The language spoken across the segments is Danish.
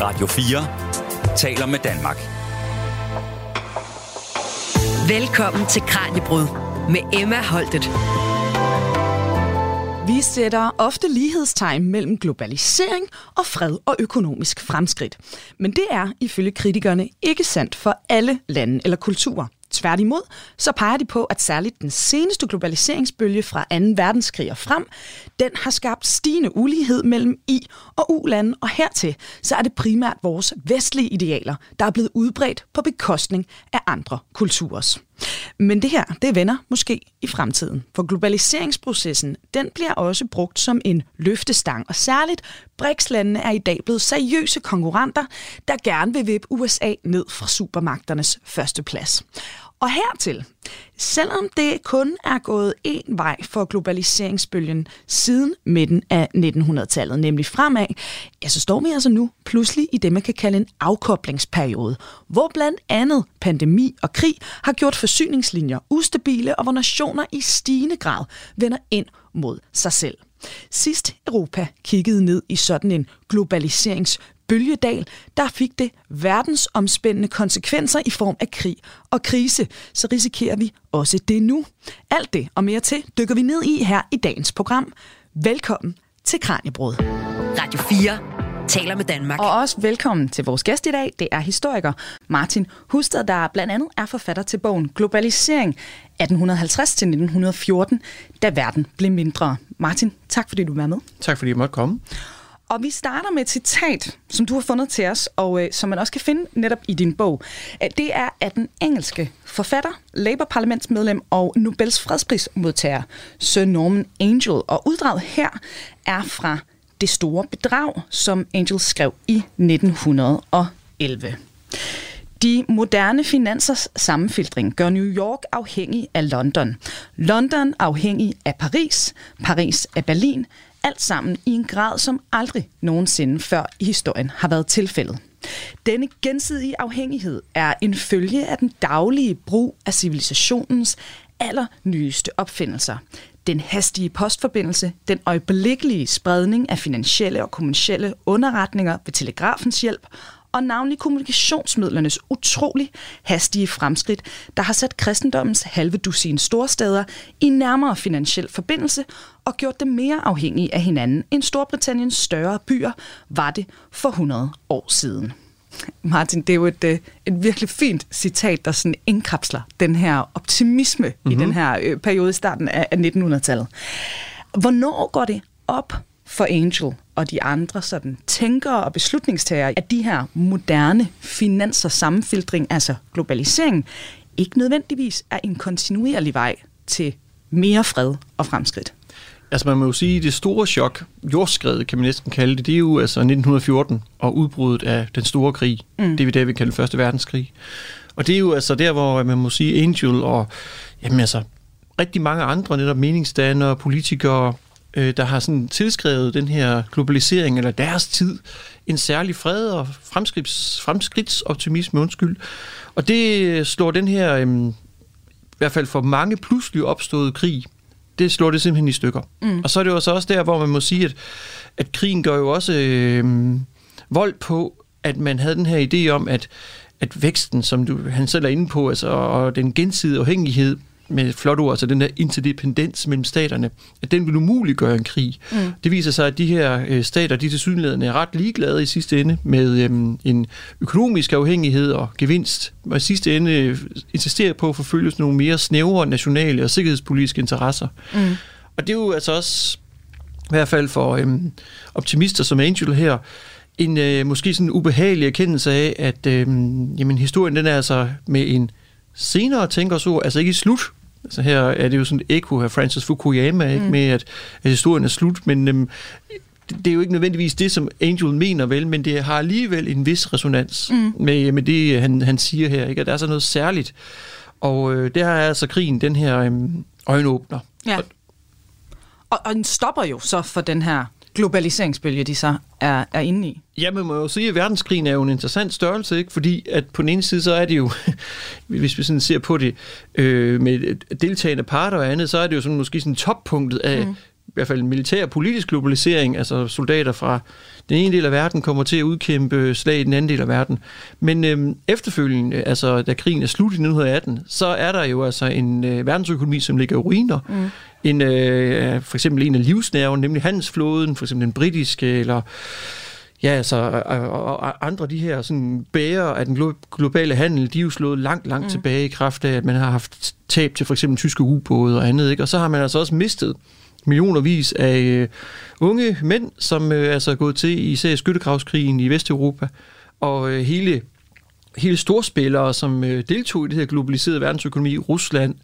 Radio 4 taler med Danmark. Velkommen til Kraniebrud med Emma Holtet. Vi sætter ofte lighedstegn mellem globalisering og fred og økonomisk fremskridt. Men det er ifølge kritikerne ikke sandt for alle lande eller kulturer. Tværtimod, så peger de på, at særligt den seneste globaliseringsbølge fra 2. verdenskrig og frem, den har skabt stigende ulighed mellem i- og u-lande, og hertil så er det primært vores vestlige idealer, der er blevet udbredt på bekostning af andre kulturers. Men det her, det vender måske i fremtiden, for globaliseringsprocessen, den bliver også brugt som en løftestang, og særligt BRICS-landene er i dag blevet seriøse konkurrenter, der gerne vil vippe USA ned fra supermagternes første plads. Og hertil, selvom det kun er gået én vej for globaliseringsbølgen siden midten af 1900-tallet, nemlig fremad, ja, så står vi altså nu pludselig i det, man kan kalde en afkoblingsperiode, hvor blandt andet pandemi og krig har gjort forsyningslinjer ustabile, og hvor nationer i stigende grad vender ind mod sig selv. Sidst Europa kiggede ned i sådan en globaliseringsbølgedal, der fik det verdensomspændende konsekvenser i form af krig og krise, så risikerer vi også det nu. Alt det og mere til dykker vi ned i her i dagens program. Velkommen til Kraniebrød. Radio 4 taler med Danmark. Og også velkommen til vores gæst i dag. Det er historiker Martin Husted, der blandt andet er forfatter til bogen Globalisering 1850-1914, da verden blev mindre. Martin, tak fordi du var med. Tak fordi jeg måtte komme. Og vi starter med et citat, som du har fundet til os, og som man også kan finde netop i din bog. Det er af den engelske forfatter, Labour-parlamentsmedlem og Nobels fredsprismodtager, Sir Norman Angell. Og uddraget her er fra Det store bedrag, som Angell skrev i 1911. De moderne finansers sammenfiltring gør New York afhængig af London. London afhængig af Paris. Paris af Berlin. Alt sammen i en grad, som aldrig nogensinde før i historien har været tilfældet. Denne gensidige afhængighed er en følge af den daglige brug af civilisationens allernyeste opfindelser. Den hastige postforbindelse, den øjeblikkelige spredning af finansielle og kommercielle underretninger ved telegrafens hjælp, og navnlig kommunikationsmidlernes utrolig hastige fremskridt, der har sat kristendommens halve dusin storsteder i nærmere finansiel forbindelse og gjort dem mere afhængige af hinanden end Storbritanniens større byer var det for 100 år siden. Martin, det er jo et virkelig fint citat, der sådan indkapsler den her optimisme i den her periode i starten af 1900-tallet. Hvornår går det op for Angell og de andre sådan tænkere og beslutningstagere, at de her moderne finans- og sammenfiltring, altså globaliseringen, ikke nødvendigvis er en kontinuerlig vej til mere fred og fremskridt? Altså man må jo sige, det store chok, jordskredet kan man næsten kalde det, det er jo altså 1914 og udbruddet af den store krig, det vi der vil kalde Første Verdenskrig. Og det er jo altså der, hvor man må sige Angell og jamen altså, rigtig mange andre netop meningsdannere, politikere, der har sådan tilskrevet den her globalisering eller deres tid, en særlig fred og fremskridtsoptimisme, Og det slår den her, i hvert fald for mange pludselig opståede krig, det slår det simpelthen i stykker. Og så er det jo også der, hvor man må sige, at krigen gør jo også vold på, at man havde den her idé om, at væksten, som han selv er inde på, altså, og den gensidige afhængighed med flot ord, altså den her interdependens mellem staterne, at den vil umuliggøre en krig. Det viser sig, at de her stater, de tilsyneladende er ret ligeglade i sidste ende med en økonomisk afhængighed og gevinst, og i sidste ende insisterer på at forfølge sådan nogle mere snævre nationale og sikkerhedspolitiske interesser. Og det er jo altså også, i hvert fald for optimister som Angell her, en måske sådan ubehagelig erkendelse af, at jamen, historien den er altså med en senere tænker så, altså ikke i slut. Altså her er det jo sådan et ekko af Francis Fukuyama, ikke med, at historien er slut, men det er jo ikke nødvendigvis det, som Angell mener vel, men det har alligevel en vis resonans med det, han siger her, ikke? At der er så noget særligt. Og der er altså krigen, den her øjenåbner. Ja. Og den stopper jo så for den her globaliseringsbølge, de så er inde i. Ja, man må jo sige, at verdenskrigen er jo en interessant størrelse, ikke? Fordi at på den ene side, så er det jo, hvis vi sådan ser på det med deltagende parter og andet, så er det jo sådan, måske sådan toppunktet af i hvert fald militær politisk globalisering, altså soldater fra den ene del af verden kommer til at udkæmpe slag i den anden del af verden. Men efterfølgende, altså da krigen er slut i 1918, så er der jo altså en verdensøkonomi, som ligger i ruiner. Mm. For eksempel en af livsnerven, nemlig handelsflåden, for eksempel den britiske, eller ja, altså, og andre de her sådan bærer af den globale handel, de er jo slået langt tilbage i kraft af, at man har haft tab til for eksempel tyske ubåde og andet, ikke? Og så har man altså også mistet millionervis af unge mænd, som altså er gået til især skyttegravskrigen i Vesteuropa, og hele storspillere, som deltog i det her globaliserede verdensøkonomi. Rusland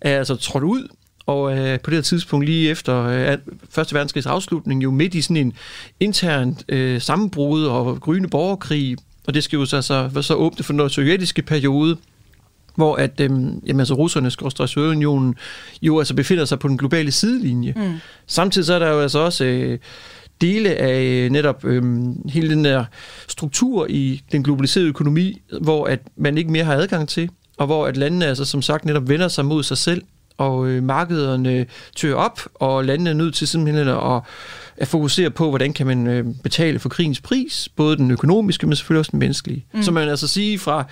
er altså trådt ud, og på det her tidspunkt lige efter Første Verdenskrigs afslutning, jo midt i sådan en internt sammenbrud og gryende borgerkrig, og det skal jo så åbne for den sovjetiske periode, hvor at russerne og Sovjetunionen jo altså befinder sig på den globale sidelinje. Mm. Samtidig så er der jo altså også dele af netop hele den der struktur i den globaliserede økonomi, hvor at man ikke mere har adgang til, og hvor at landene altså som sagt netop vender sig mod sig selv, og markederne tør op, og landene er nødt til simpelthen at fokusere på, hvordan kan man betale for krigens pris, både den økonomiske, men selvfølgelig også den menneskelige. Mm. Så man kan altså sige, fra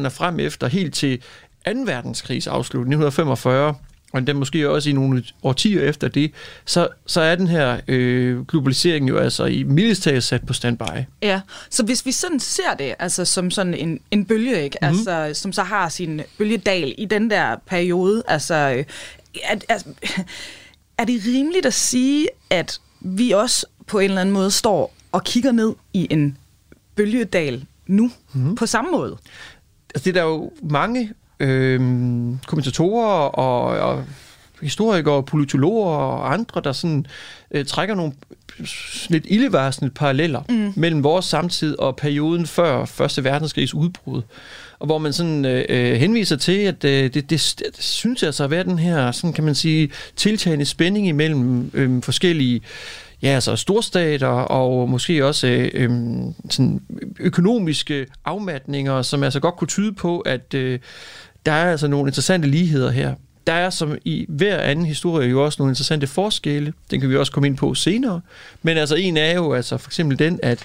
1914-1918 og frem efter, helt til 2. verdenskrigs afslut, 1945, og den måske også i nogle årtier efter det, så er den her globalisering jo altså i middelstaget sat på standby. Ja, så hvis vi sådan ser det altså som sådan en bølge, ikke? Mm. Altså, som så har sin bølgedal i den der periode, altså er det rimeligt at sige, at vi også på en eller anden måde står og kigger ned i en bølgedal nu, på samme måde? Altså, det er der jo mange kommentatorer og historikere og politologer og andre, der sådan trækker nogle lidt ildevarslende paralleller mellem vores samtid og perioden før Første Verdenskrigs udbrud, og hvor man sådan henviser til, at det synes altså at være den her, sådan kan man sige, tiltagende spænding imellem forskellige, ja, altså storstater og måske også sådan økonomiske afmatninger, som altså godt kunne tyde på, at der er altså nogle interessante ligheder her. Der er som i hver anden historie jo også nogle interessante forskelle. Den kan vi også komme ind på senere. Men altså en er jo altså for eksempel den, at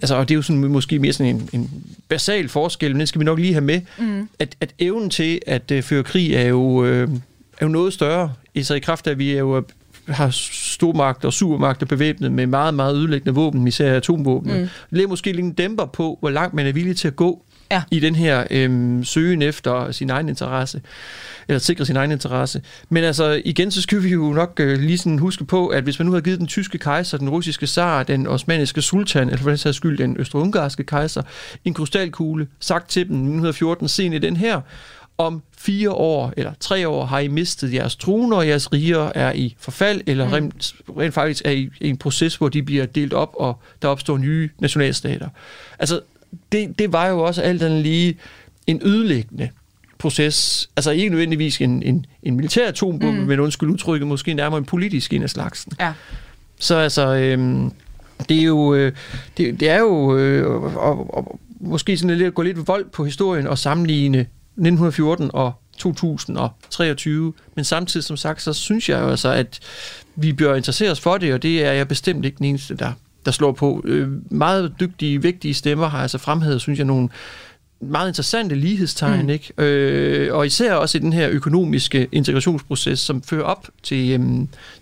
altså, og det er jo sådan, måske mere sådan en basal forskel, men den skal vi nok lige have med, at evnen til at føre krig er jo noget større. Altså i kraft af, at vi er jo har stormagter og supermagter bevæbnet med meget, meget ødelæggende våben, især atomvåben. Mm. Det er måske lige en dæmper på, hvor langt man er villig til at gå i den her søgen efter sin egen interesse, eller sikre sin egen interesse. Men altså, igen, så skal vi jo nok lige sådan huske på, at hvis man nu havde givet den tyske kejser, den russiske zar, den osmaniske sultan, eller for den sags skyld den østrig-ungarske kejser, en krystalkugle, sagt til dem i 1914, sen i den her, om 4 år eller 3 år har I mistet jeres troner, og jeres riger er i forfald, eller rent faktisk er I en proces, hvor de bliver delt op, og der opstår nye nationalstater. Altså, det var jo også alt andet lige en ødelæggende proces. Altså ikke nødvendigvis en militær atombombe, men undskyld udtrykket, måske nærmere en politisk en af slagsen. Ja. Så altså, det er jo måske sådan lidt at gå lidt vold på historien og sammenligne 1914 og 2023, men samtidig som sagt, så synes jeg jo altså, at vi bør interessere os for det, og det er jeg bestemt ikke den eneste, der slår på. Meget dygtige, vigtige stemmer har altså fremhævet, synes jeg, nogle meget interessante lighedstegn, ikke? Og især også i den her økonomiske integrationsproces, som fører op til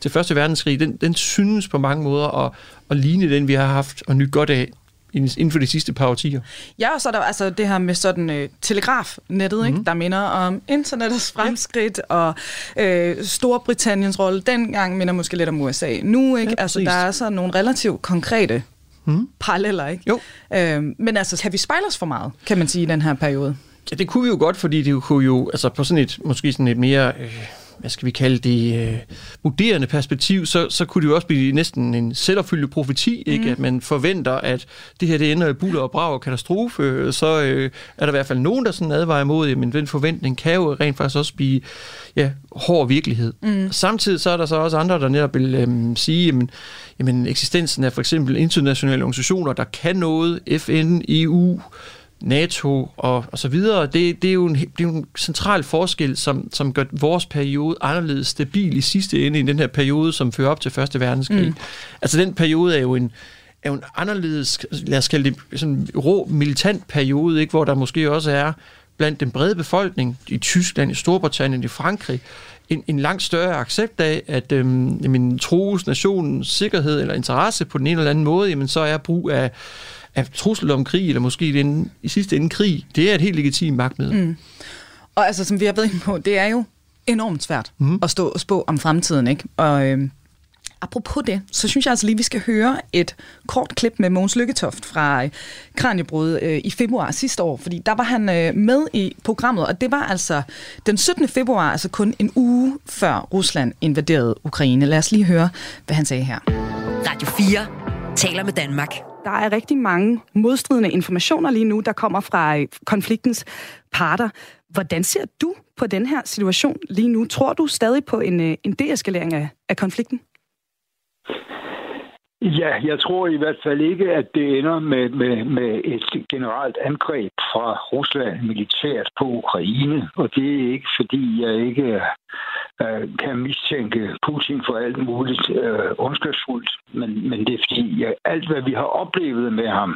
Første Verdenskrig, den synes på mange måder at ligne den, vi har haft og nyt godt af inden for de sidste par årtier. Ja, og så er der altså det her med sådan telegrafnettet, ikke, der minder om internettets fremskridt, og Storbritanniens rolle dengang minder måske lidt om USA nu, ikke? Ja, altså, der er så nogle relativt konkrete paralleller, ikke? Jo. Men altså, kan vi spejle os for meget, kan man sige, i den her periode? Ja, det kunne vi jo godt, fordi det kunne jo, altså på sådan et, måske sådan et mere... hvad skal vi kalde det, moderende perspektiv, så kunne det jo også blive næsten en selvopfyldende profeti, ikke? At man forventer, at det her, det ender i bulder og brag og katastrofe, så er der i hvert fald nogen, der sådan advarer imod, men den forventning kan jo rent faktisk også blive, ja, hård virkelighed. Samtidig så er der så også andre, der netop vil sige, jamen, eksistensen af for eksempel internationale organisationer, der kan noget, FN, EU, NATO og så videre. Det er jo en central forskel, som gør vores periode anderledes stabil i sidste ende i den her periode, som fører op til Første Verdenskrig. Mm. Altså den periode er jo en anderledes, lad os kalde det sådan rå militant periode, ikke, hvor der måske også er blandt den brede befolkning i Tyskland, i Storbritannien, i Frankrig, en langt større accept af, at trues nationens sikkerhed eller interesse på den ene eller anden måde, jamen, så er brug af trusler om krig, eller måske i sidste ende krig, det er et helt legitimt magtmiddel. Mm. Og altså, som vi har været inde på, det er jo enormt svært at stå og spå om fremtiden, ikke? Og apropos det, så synes jeg altså lige, vi skal høre et kort klip med Måns Lykketoft fra Kraniebrud i februar sidste år, fordi der var han med i programmet, og det var altså den 17. februar, altså kun en uge før Rusland invaderede Ukraine. Lad os lige høre, hvad han sagde her. Radio 4 taler med Danmark. Der er rigtig mange modstridende informationer lige nu, der kommer fra konfliktens parter. Hvordan ser du på den her situation lige nu? Tror du stadig på en deeskalering af konflikten? Ja, jeg tror i hvert fald ikke, at det ender med et generelt angreb fra Rusland militært på Ukraine. Og det er ikke, fordi jeg ikke kan mistænke Putin for alt muligt ondskabsfuldt, men det er fordi alt, hvad vi har oplevet med ham,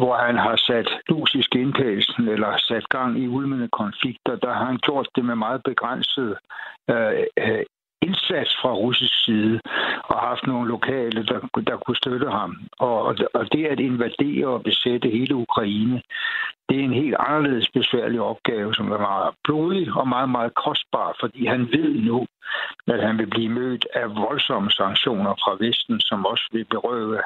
hvor han har sat lus i skindpælsen eller sat gang i ulmende konflikter, der har han gjort det med meget begrænset indsats fra russisk side og haft nogle lokale, der kunne støtte ham. Og det at invadere og besætte hele Ukraine, det er en helt anderledes besværlig opgave, som er meget blodig og meget, meget kostbar, fordi han ved nu, at han vil blive mødt af voldsomme sanktioner fra Vesten, som også vil berøve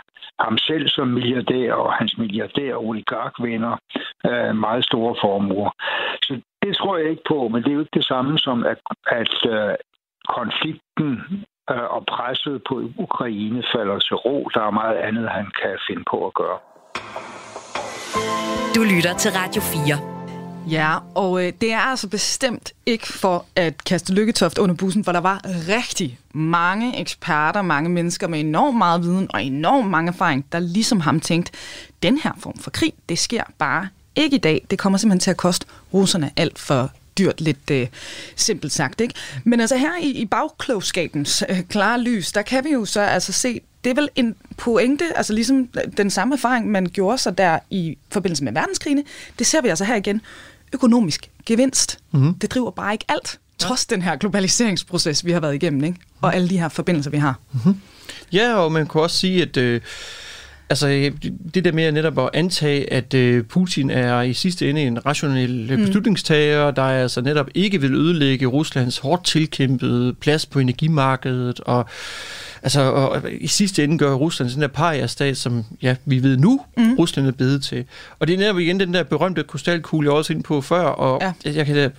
ham selv som milliardær og hans milliardær-oligarkvenner meget store formuer. Så det tror jeg ikke på, men det er jo ikke det samme som, at konflikten og presset på Ukraine falder til ro. Der er meget andet, han kan finde på at gøre. Du lytter til Radio 4. Ja, og det er altså bestemt ikke for at kaste Lykketoft under bussen, for der var rigtig mange eksperter, mange mennesker med enormt meget viden og enormt mange erfaring, der ligesom ham tænkte, den her form for krig, det sker bare ikke i dag. Det kommer simpelthen til at koste russerne alt for dyrt, lidt simpelt sagt, ikke? Men altså her i bagklogskabens klare lys, der kan vi jo så altså se, det er vel en pointe, altså ligesom den samme erfaring, man gjorde sig der i forbindelse med verdenskrigene, det ser vi altså her igen. Økonomisk gevinst, det driver bare ikke alt, trods den her globaliseringsproces, vi har været igennem, ikke? Og alle de her forbindelser, vi har. Mm-hmm. Ja, og man kunne også sige, at altså det der med netop at antage, at Putin er i sidste ende en rationel beslutningstager, der altså netop ikke vil ødelægge Ruslands hårdt tilkæmpede plads på energimarkedet, og i sidste ende gør Rusland sådan en pariastat, som vi ved nu, Rusland er blevet til. Og det er netop igen den der berømte krystalkugle, jeg også ind på før, og jeg kan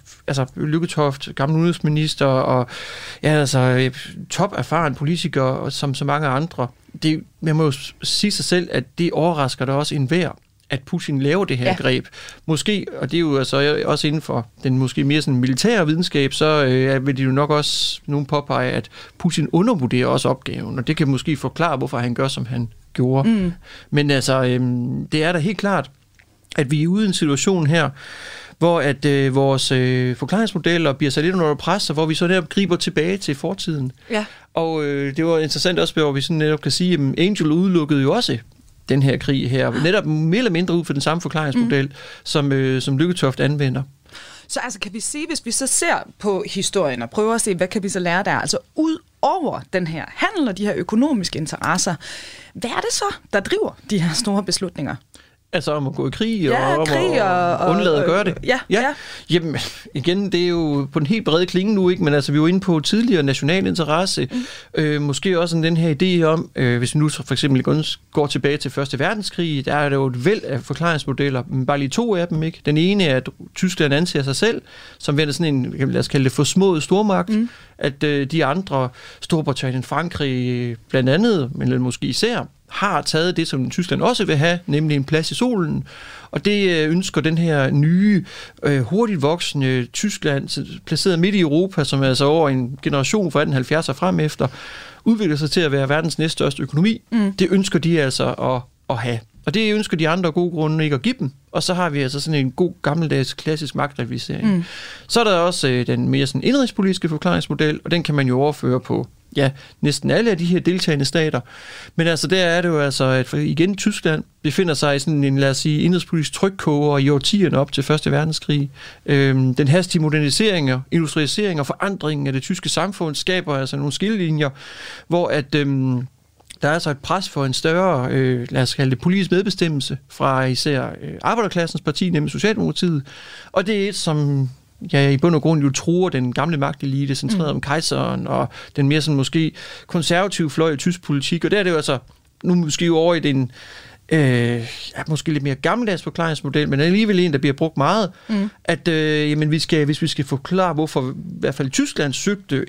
Lykketoft, gammel udenrigsminister, og toperfaren politiker, som så mange andre. Man må jo sige sig selv, at det overrasker der også enhver, at Putin laver det her greb. Måske, og det er jo altså også inden for den måske mere sådan militære videnskab, så vil det jo nok også nogen påpege, at Putin undervurderer også opgaven, og det kan måske forklare, hvorfor han gør, som han gjorde. Mm. Men altså, det er da helt klart, at vi er ude i en situation her, hvor at vores forklaringsmodeller bliver sat lidt under pres, og hvor vi så netop griber tilbage til fortiden. Ja. Og det var interessant også, hvor vi sådan netop kan sige, at Angell udelukkede jo også den her krig her, netop mere eller mindre ud for den samme forklaringsmodel, som Lykketoft anvender. Så altså kan vi sige, hvis vi så ser på historien og prøver at se, hvad kan vi så lære der, altså ud over den her handel og de her økonomiske interesser, hvad er det så, der driver de her store beslutninger? Altså om at gå i krig, og undlade at gøre det. Ja. Jamen, igen, det er jo på den helt brede klinge nu, ikke? Men altså, vi er jo inde på tidligere national interesse. Måske også den her idé om, hvis vi nu for eksempel går tilbage til Første Verdenskrig, der er der jo et væld af forklaringsmodeller, men bare lige to af dem, ikke? Den ene er, at Tyskland anser sig selv som værende sådan en, lad os kalde det, forsmået stormagt, at de andre, Storbritannien, Frankrig blandt andet, men måske især, har taget det, som Tyskland også vil have, nemlig en plads i solen. Og det ønsker den her nye, hurtigt voksende Tyskland, placeret midt i Europa, som er altså over en generation fra 1870'er frem efter, udvikler sig til at være verdens næststørste økonomi. Det ønsker de altså at have. Og det ønsker de andre gode grunde ikke at give dem, Og så har vi altså sådan en god, gammeldags, klassisk magtrivalisering. Mm. Så er der også den mere sådan indrigspolitiske forklaringsmodel, og den kan man jo overføre på næsten alle af de her deltagende stater. Men altså, der er det jo altså, at igen Tyskland befinder sig i sådan en, lad os sige, indrigspolitisk trykkoger i årtierne op til Første Verdenskrig. Den hastige modernisering, industrialisering og forandringen af det tyske samfund skaber altså nogle skillelinjer, hvor at der er altså et pres for en større, lad os kalde det, politisk medbestemmelse fra især arbejderklassens parti, nemlig Socialdemokratiet. Og det er et, som i bund og grund jo truer den gamle magtelite, centreret om kejseren og den mere sådan måske konservative fløj i tysk politik. Og der er det jo altså, nu måske jo over i den måske lidt mere gammeldags forklaringsmodel, men alligevel en, der bliver brugt meget, at hvis vi skal forklare, hvorfor i hvert fald Tyskland søgte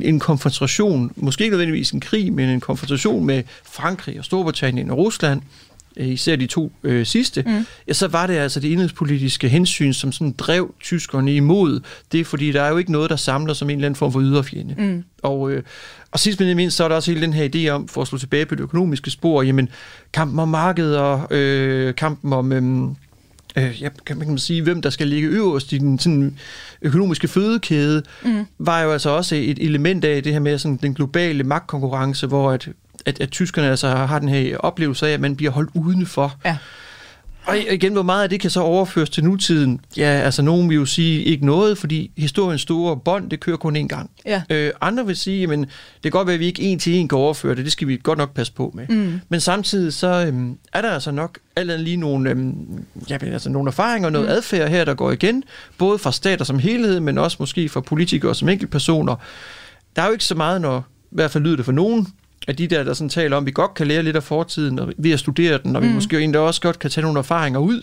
en konfrontation, måske ikke nødvendigvis en krig, men en konfrontation med Frankrig og Storbritannien og Rusland, især de to sidste, så var det altså det indrigspolitiske hensyn, som sådan drev tyskerne imod det, fordi der er jo ikke noget, der samler som en eller anden form for yderfjende. Og sidst men mindst, så er der også hele den her idé om, for at slå tilbage på det økonomiske spor, jamen kampen om markedet og kampen om hvem der skal ligge øverst i den sådan økonomiske fødekæde, var jo altså også et element af det her med sådan den globale magtkonkurrence, hvor at tyskerne altså har den her oplevelse af, at man bliver holdt udenfor. Ja. Og igen, hvor meget af det kan så overføres til nutiden? Ja, altså nogen vil jo sige ikke noget, fordi historiens store bånd, det kører kun én gang. Ja. Andre vil sige, men det kan godt være, at vi ikke en til en kan overføre det. Det skal vi godt nok passe på med. Men samtidig så er der altså nok alt andet lige nogle, nogle erfaringer og noget adfærd her, der går igen. Både fra stater som helhed, men også måske fra politikere som enkeltpersoner. Der er jo ikke så meget, når i hvert fald lyder det for nogen, at de der sådan taler om, at vi godt kan lære lidt af fortiden ved at studere den, og vi måske egentlig også godt kan tage nogle erfaringer ud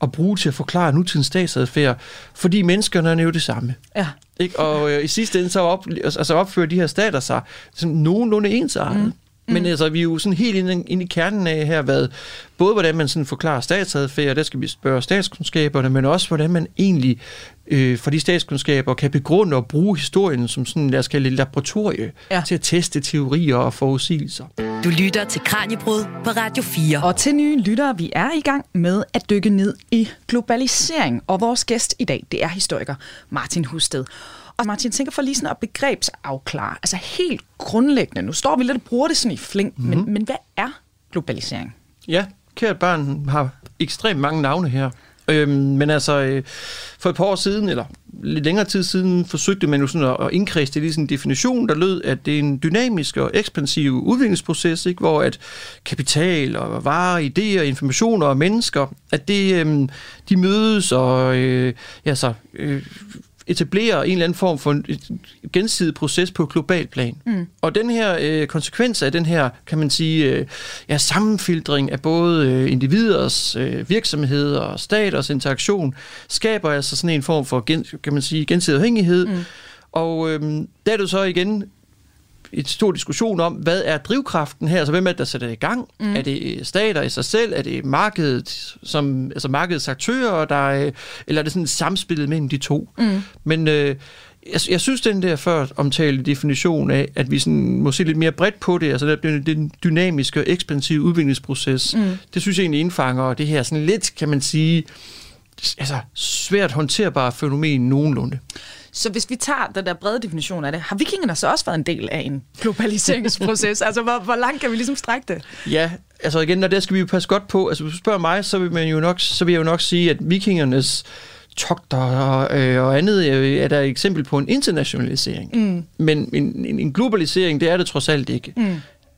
og bruge til at forklare nutidens statsadfærd, fordi menneskerne er jo det samme. Ja. Ikke? Og i sidste ende så opfører de her stater sig sådan nogenlunde ensartet. Men altså, vi er jo sådan helt inde i kernen af her, både hvordan man sådan forklarer statsadfærd, og der skal vi spørge statskundskaberne, men også hvordan man egentlig for de statskundskaber kan begrunde og bruge historien som sådan, lad os kalde et laboratorie, til at teste teorier og forudsigelser. Du lytter til Kraniebrud på Radio 4. Og til nye lyttere, vi er i gang med at dykke ned i globalisering, og vores gæst i dag, det er historiker Martin Husted. Og Martin, tænker for lige sådan at begrebsafklare, altså helt grundlæggende, nu står vi lidt og bruger det sådan i flæng, men hvad er globalisering? Ja, kært barn har ekstremt mange navne her. Men altså, for et par år siden, eller lidt længere tid siden, forsøgte man jo sådan at indkredse det i sådan en definition, der lød, at det er en dynamisk og ekspansiv udviklingsproces, ikke? Hvor at kapital og varer, idéer, informationer og mennesker, at de mødes og etablerer en eller anden form for gensidig proces på global plan. Og den her konsekvens af den her, kan man sige, sammenfiltring af både individers, virksomheder og staters interaktion, skaber altså sådan en form for gensidig afhængighed. Og der er det så igen et stor diskussion om, hvad er drivkraften her? Altså, hvem er det, der sætter det i gang? Er det stater i sig selv? Er det markedet, markedets aktører, eller er det sådan et samspil mellem de to? Men jeg synes, den der før omtalte definition af, at vi sådan må se lidt mere bredt på det, altså der bliver den dynamiske og ekspansive udviklingsproces, det synes jeg egentlig indfanger det her sådan lidt, kan man sige, altså svært håndterbare fænomen nogenlunde. Så hvis vi tager den der brede definition af det, har vikingerne så også været en del af en globaliseringsproces? Altså, hvor langt kan vi ligesom strække det? Ja, altså igen, og der skal vi jo passe godt på. Altså, hvis du spørger mig, så vil jeg jo nok sige, at vikingernes togter og andet er der et eksempel på en internationalisering. Men en globalisering, det er det trods alt ikke.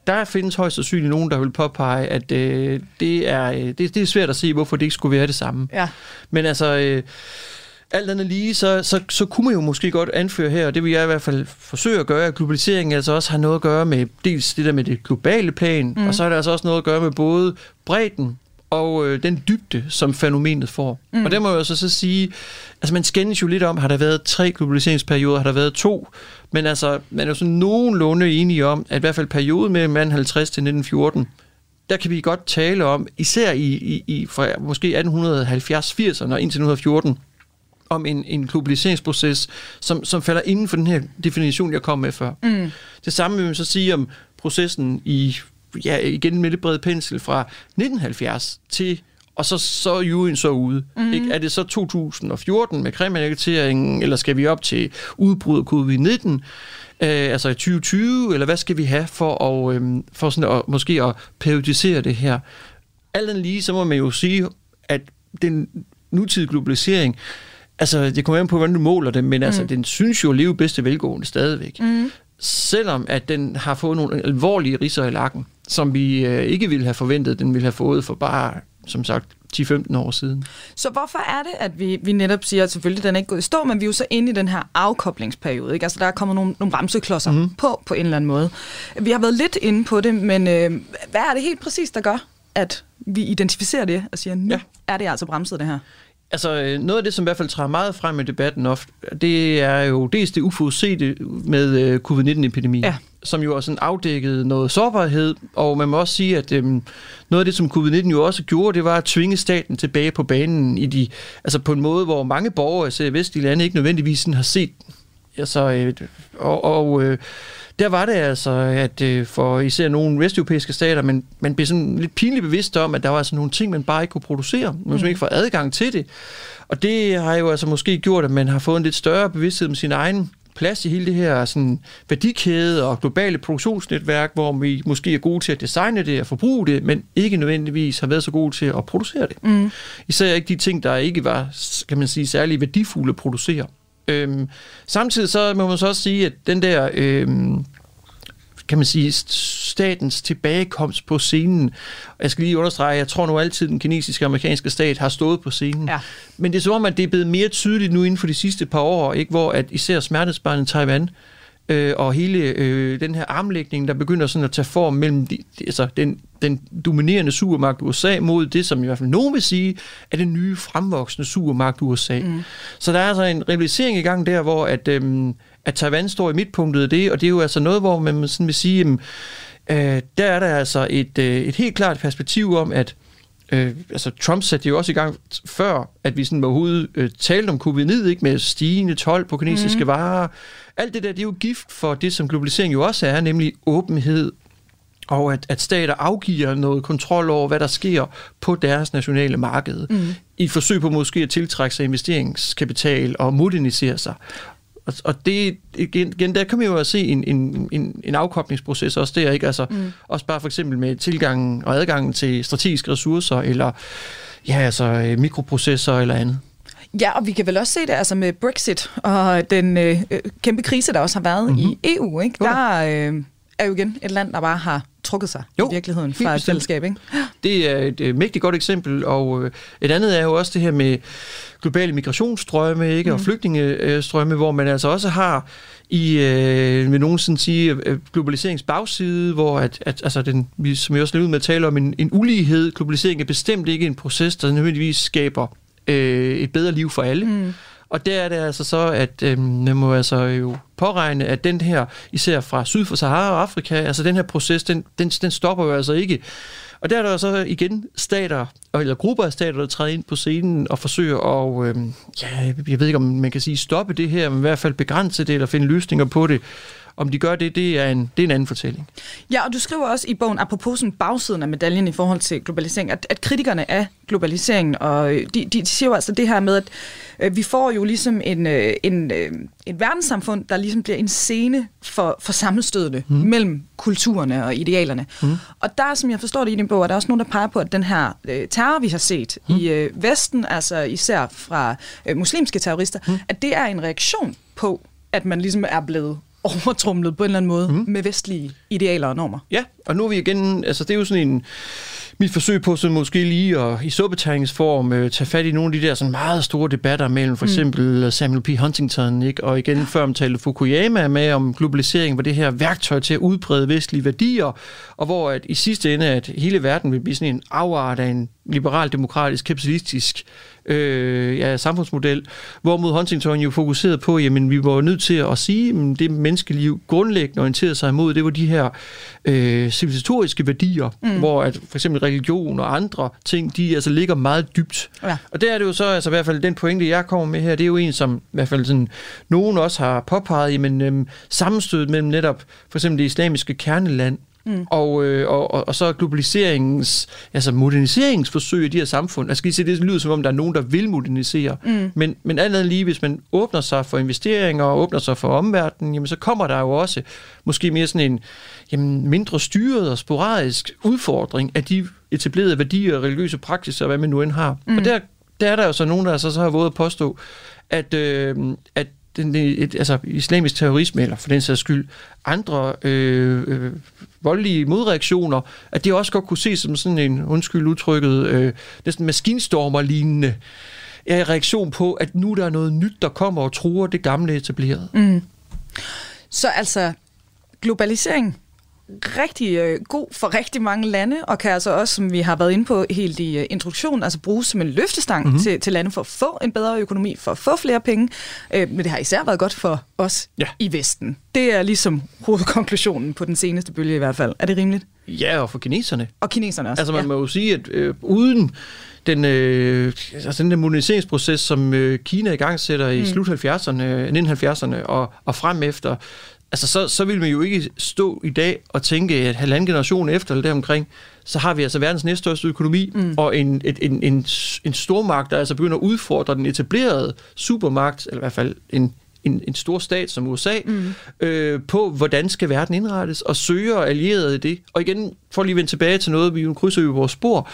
Der findes højst sandsynligt nogen, der vil påpege, at det er svært at se, hvorfor det ikke skulle være det samme. Ja. Men altså alt andet lige, så kunne man jo måske godt anføre her, og det vil jeg i hvert fald forsøge at gøre, at globaliseringen altså også har noget at gøre med dels det der med det globale plan, og så er der altså også noget at gøre med både bredden og den dybde, som fænomenet får. Og det må jeg så sige, altså man skændes jo lidt om, har der været 3 globaliseringsperioder, har der været 2, men altså man er jo sådan nogenlunde enige om, at i hvert fald perioden mellem 1850 til 1914, der kan vi godt tale om, især fra måske 1870-80'erne og indtil 1914, om en globaliseringsproces, som falder inden for den her definition, jeg kom med før. Det samme vil man så sige om processen i, igen med det brede pensel, fra 1970 til og så er juryen så ude. Mm. Ikke? Er det så 2014 med krimanalyteringen, eller skal vi op til udbrud af covid-19, altså i 2020, eller hvad skal vi have for, for sådan at, måske at periodisere det her? Alt andet lige, så må man jo sige, at den nutidige globalisering, altså det kommer an på, hvordan du måler det, men altså den synes jo at leve bedste velgående stadigvæk. Mm. Selvom at den har fået nogle alvorlige ridser i lakken, som vi ikke ville have forventet, den ville have fået for bare, som sagt, 10-15 år siden. Så hvorfor er det, at vi netop siger, at selvfølgelig den er ikke gået i stå, men vi er jo så inde i den her afkoblingsperiode, ikke? Altså der er kommet nogle ramseklodser på en eller anden måde. Vi har været lidt inde på det, men hvad er det helt præcis, der gør, at vi identificerer det og siger, nu er det altså bremset det her? Altså noget af det, som i hvert fald træder meget frem i debatten ofte, det er jo dels det uforudsete med covid-19-epidemien, som jo også afdækkede noget sårbarhed, og man må også sige, at noget af det, som covid-19 jo også gjorde, det var at tvinge staten tilbage på banen på en måde, hvor mange borgere, altså i vestlige lande, ikke nødvendigvis har set. Der var det altså, at for især nogle vesteuropæiske stater, man blev sådan lidt pinligt bevidst om, at der var altså nogle ting, man bare ikke kunne producere, man ikke får adgang til det. Og det har jo altså måske gjort, at man har fået en lidt større bevidsthed om sin egen plads i hele det her sådan værdikæde og globale produktionsnetværk, hvor vi måske er gode til at designe det og forbruge det, men ikke nødvendigvis har været så gode til at producere det. Mm. Især ikke de ting, der ikke var, kan man sige, særlig værdifulde at producere. Samtidig så må man så også sige, at den der, kan man sige, statens tilbagekomst på scenen, jeg skal lige understrege, jeg tror nu altid, den kinesiske og amerikanske stat har stået på scenen, men det er så om, at det er blevet mere tydeligt nu inden for de sidste par år, ikke, hvor at især smertensbarnet Taiwan og hele den her armlægning, der begynder sådan at tage form mellem den dominerende supermagt USA mod det, som i hvert fald nogen vil sige, er den nye fremvoksende supermagt USA. Mm. Så der er altså en rivalisering i gang der, hvor at Taiwan står i midtpunktet af det, og det er jo altså noget, hvor man sådan vil sige, der er der altså et helt klart perspektiv om, at Trump satte jo også i gang før, at vi sådan overhovedet talte om covid-19, ikke, med stigende told på kinesiske varer. Alt det der, det er jo gift for det, som globalisering jo også er, nemlig åbenhed, og at stater afgiver noget kontrol over, hvad der sker på deres nationale marked, i et forsøg på måske at tiltrække sig investeringskapital og modernisere sig. Og det, igen, der kan man jo også se en afkoblingsproces også der, ikke? Altså, også bare for eksempel med tilgangen og adgangen til strategiske ressourcer, eller mikroprocessorer eller andet. Ja, og vi kan vel også se det altså med Brexit og den kæmpe krise, der også har været i EU, ikke? Der er jo igen et land, der bare har trukket sig i virkeligheden fra et fællesskab, ikke? Det er et mægtigt godt eksempel, og et andet er jo også det her med globale migrationsstrømme, ikke, og flygtningestrømme, hvor man altså også har vil nogen sådan sige, globaliseringsbagside, hvor som jeg også lige ud med at tale om, en ulighed. Globalisering er bestemt ikke en proces, der nødvendigvis skaber et bedre liv for alle. Mm. Og der er det altså så, at man må altså jo påregne, at den her, især fra syd for Sahara og Afrika, altså den her proces, den stopper jo altså ikke. Og der er der så igen stater, eller grupper af stater, der træder ind på scenen og forsøger at, jeg ved ikke, om man kan sige stoppe det her, men i hvert fald begrænse det, eller finde løsninger på det. Om de gør det, det er en anden fortælling. Ja, og du skriver også i bogen, apropos bagsiden af medaljen i forhold til globalisering, at kritikerne af globaliseringen, og de siger jo altså det her med, at vi får jo ligesom et verdenssamfund, der ligesom bliver en scene for sammenstødene mellem kulturerne og idealerne. Mm. Og der, som jeg forstår det i din bog, er der også nogen, der peger på, at den her terror, vi har set i Vesten, altså især fra muslimske terrorister, at det er en reaktion på, at man ligesom er blevet overtrumlet på en eller anden måde med vestlige idealer og normer. Ja, og nu er vi igen, altså det er jo sådan mit forsøg på sådan måske lige at i suppetegningsform tage fat i nogle af de der sådan meget store debatter mellem for eksempel Samuel P. Huntington, ikke? Og igen før man talte Fukuyama med om globalisering, hvor det her værktøj til at udbrede vestlige værdier, og hvor at i sidste ende, at hele verden vil blive sådan en afart af en liberal, demokratisk, kapitalistisk samfundsmodel, hvorimod Huntington jo fokuserede på, jamen vi var nødt til at sige, at det menneskeliv grundlæggende orienterede sig imod, det var de her civilisatoriske værdier, hvor at for eksempel religion og andre ting, de altså ligger meget dybt. Ja. Og der er det jo så, altså i hvert fald den pointe, jeg kommer med her, det er jo en, som i hvert fald sådan, nogen også har påpeget, jamen sammenstødet mellem netop for eksempel det islamiske kerneland Og så globaliseringens, altså moderniseringsforsøg i de her samfund. Altså kan I se, det lyder som om, der er nogen, der vil modernisere. Men alt andet lige, hvis man åbner sig for investeringer og åbner sig for omverdenen, jamen så kommer der jo også måske mere sådan en mindre styret og sporadisk udfordring af de etablerede værdier og religiøse praksiser, hvad man nu end har. Og der er der jo så nogen, der så har våget at påstå, at altså islamisk terrorisme, eller for den sags skyld andre voldelige modreaktioner, at det også godt kunne ses som sådan en, undskyld udtrykket, næsten maskinstormer-lignende reaktion på, at nu der er noget nyt, der kommer og truer det gamle etablerede. Så altså globalisering, rigtig god for rigtig mange lande, og kan altså også, som vi har været inde på helt i introduktionen, altså bruges som en løftestang til lande for at få en bedre økonomi, for at få flere penge. Men det har især været godt for os i Vesten. Det er ligesom hovedkonklusionen på den seneste bølge i hvert fald. Er det rimeligt? Ja, og for kineserne. Og kineserne også. Altså man må jo sige, at uden den moderniseringsproces, som Kina i gang sætter i slut 1970'erne og frem efter, altså, så vil man jo ikke stå i dag og tænke, at halvanden generation efter eller deromkring, så har vi altså verdens næststørste økonomi, og en stormagt, der altså begynder at udfordre den etablerede supermagt, eller i hvert fald en stor stat som USA, på, hvordan skal verden indrettes, og søger allierede i det. Og igen, for lige at vende tilbage til noget, vi jo krydser jo vores spor,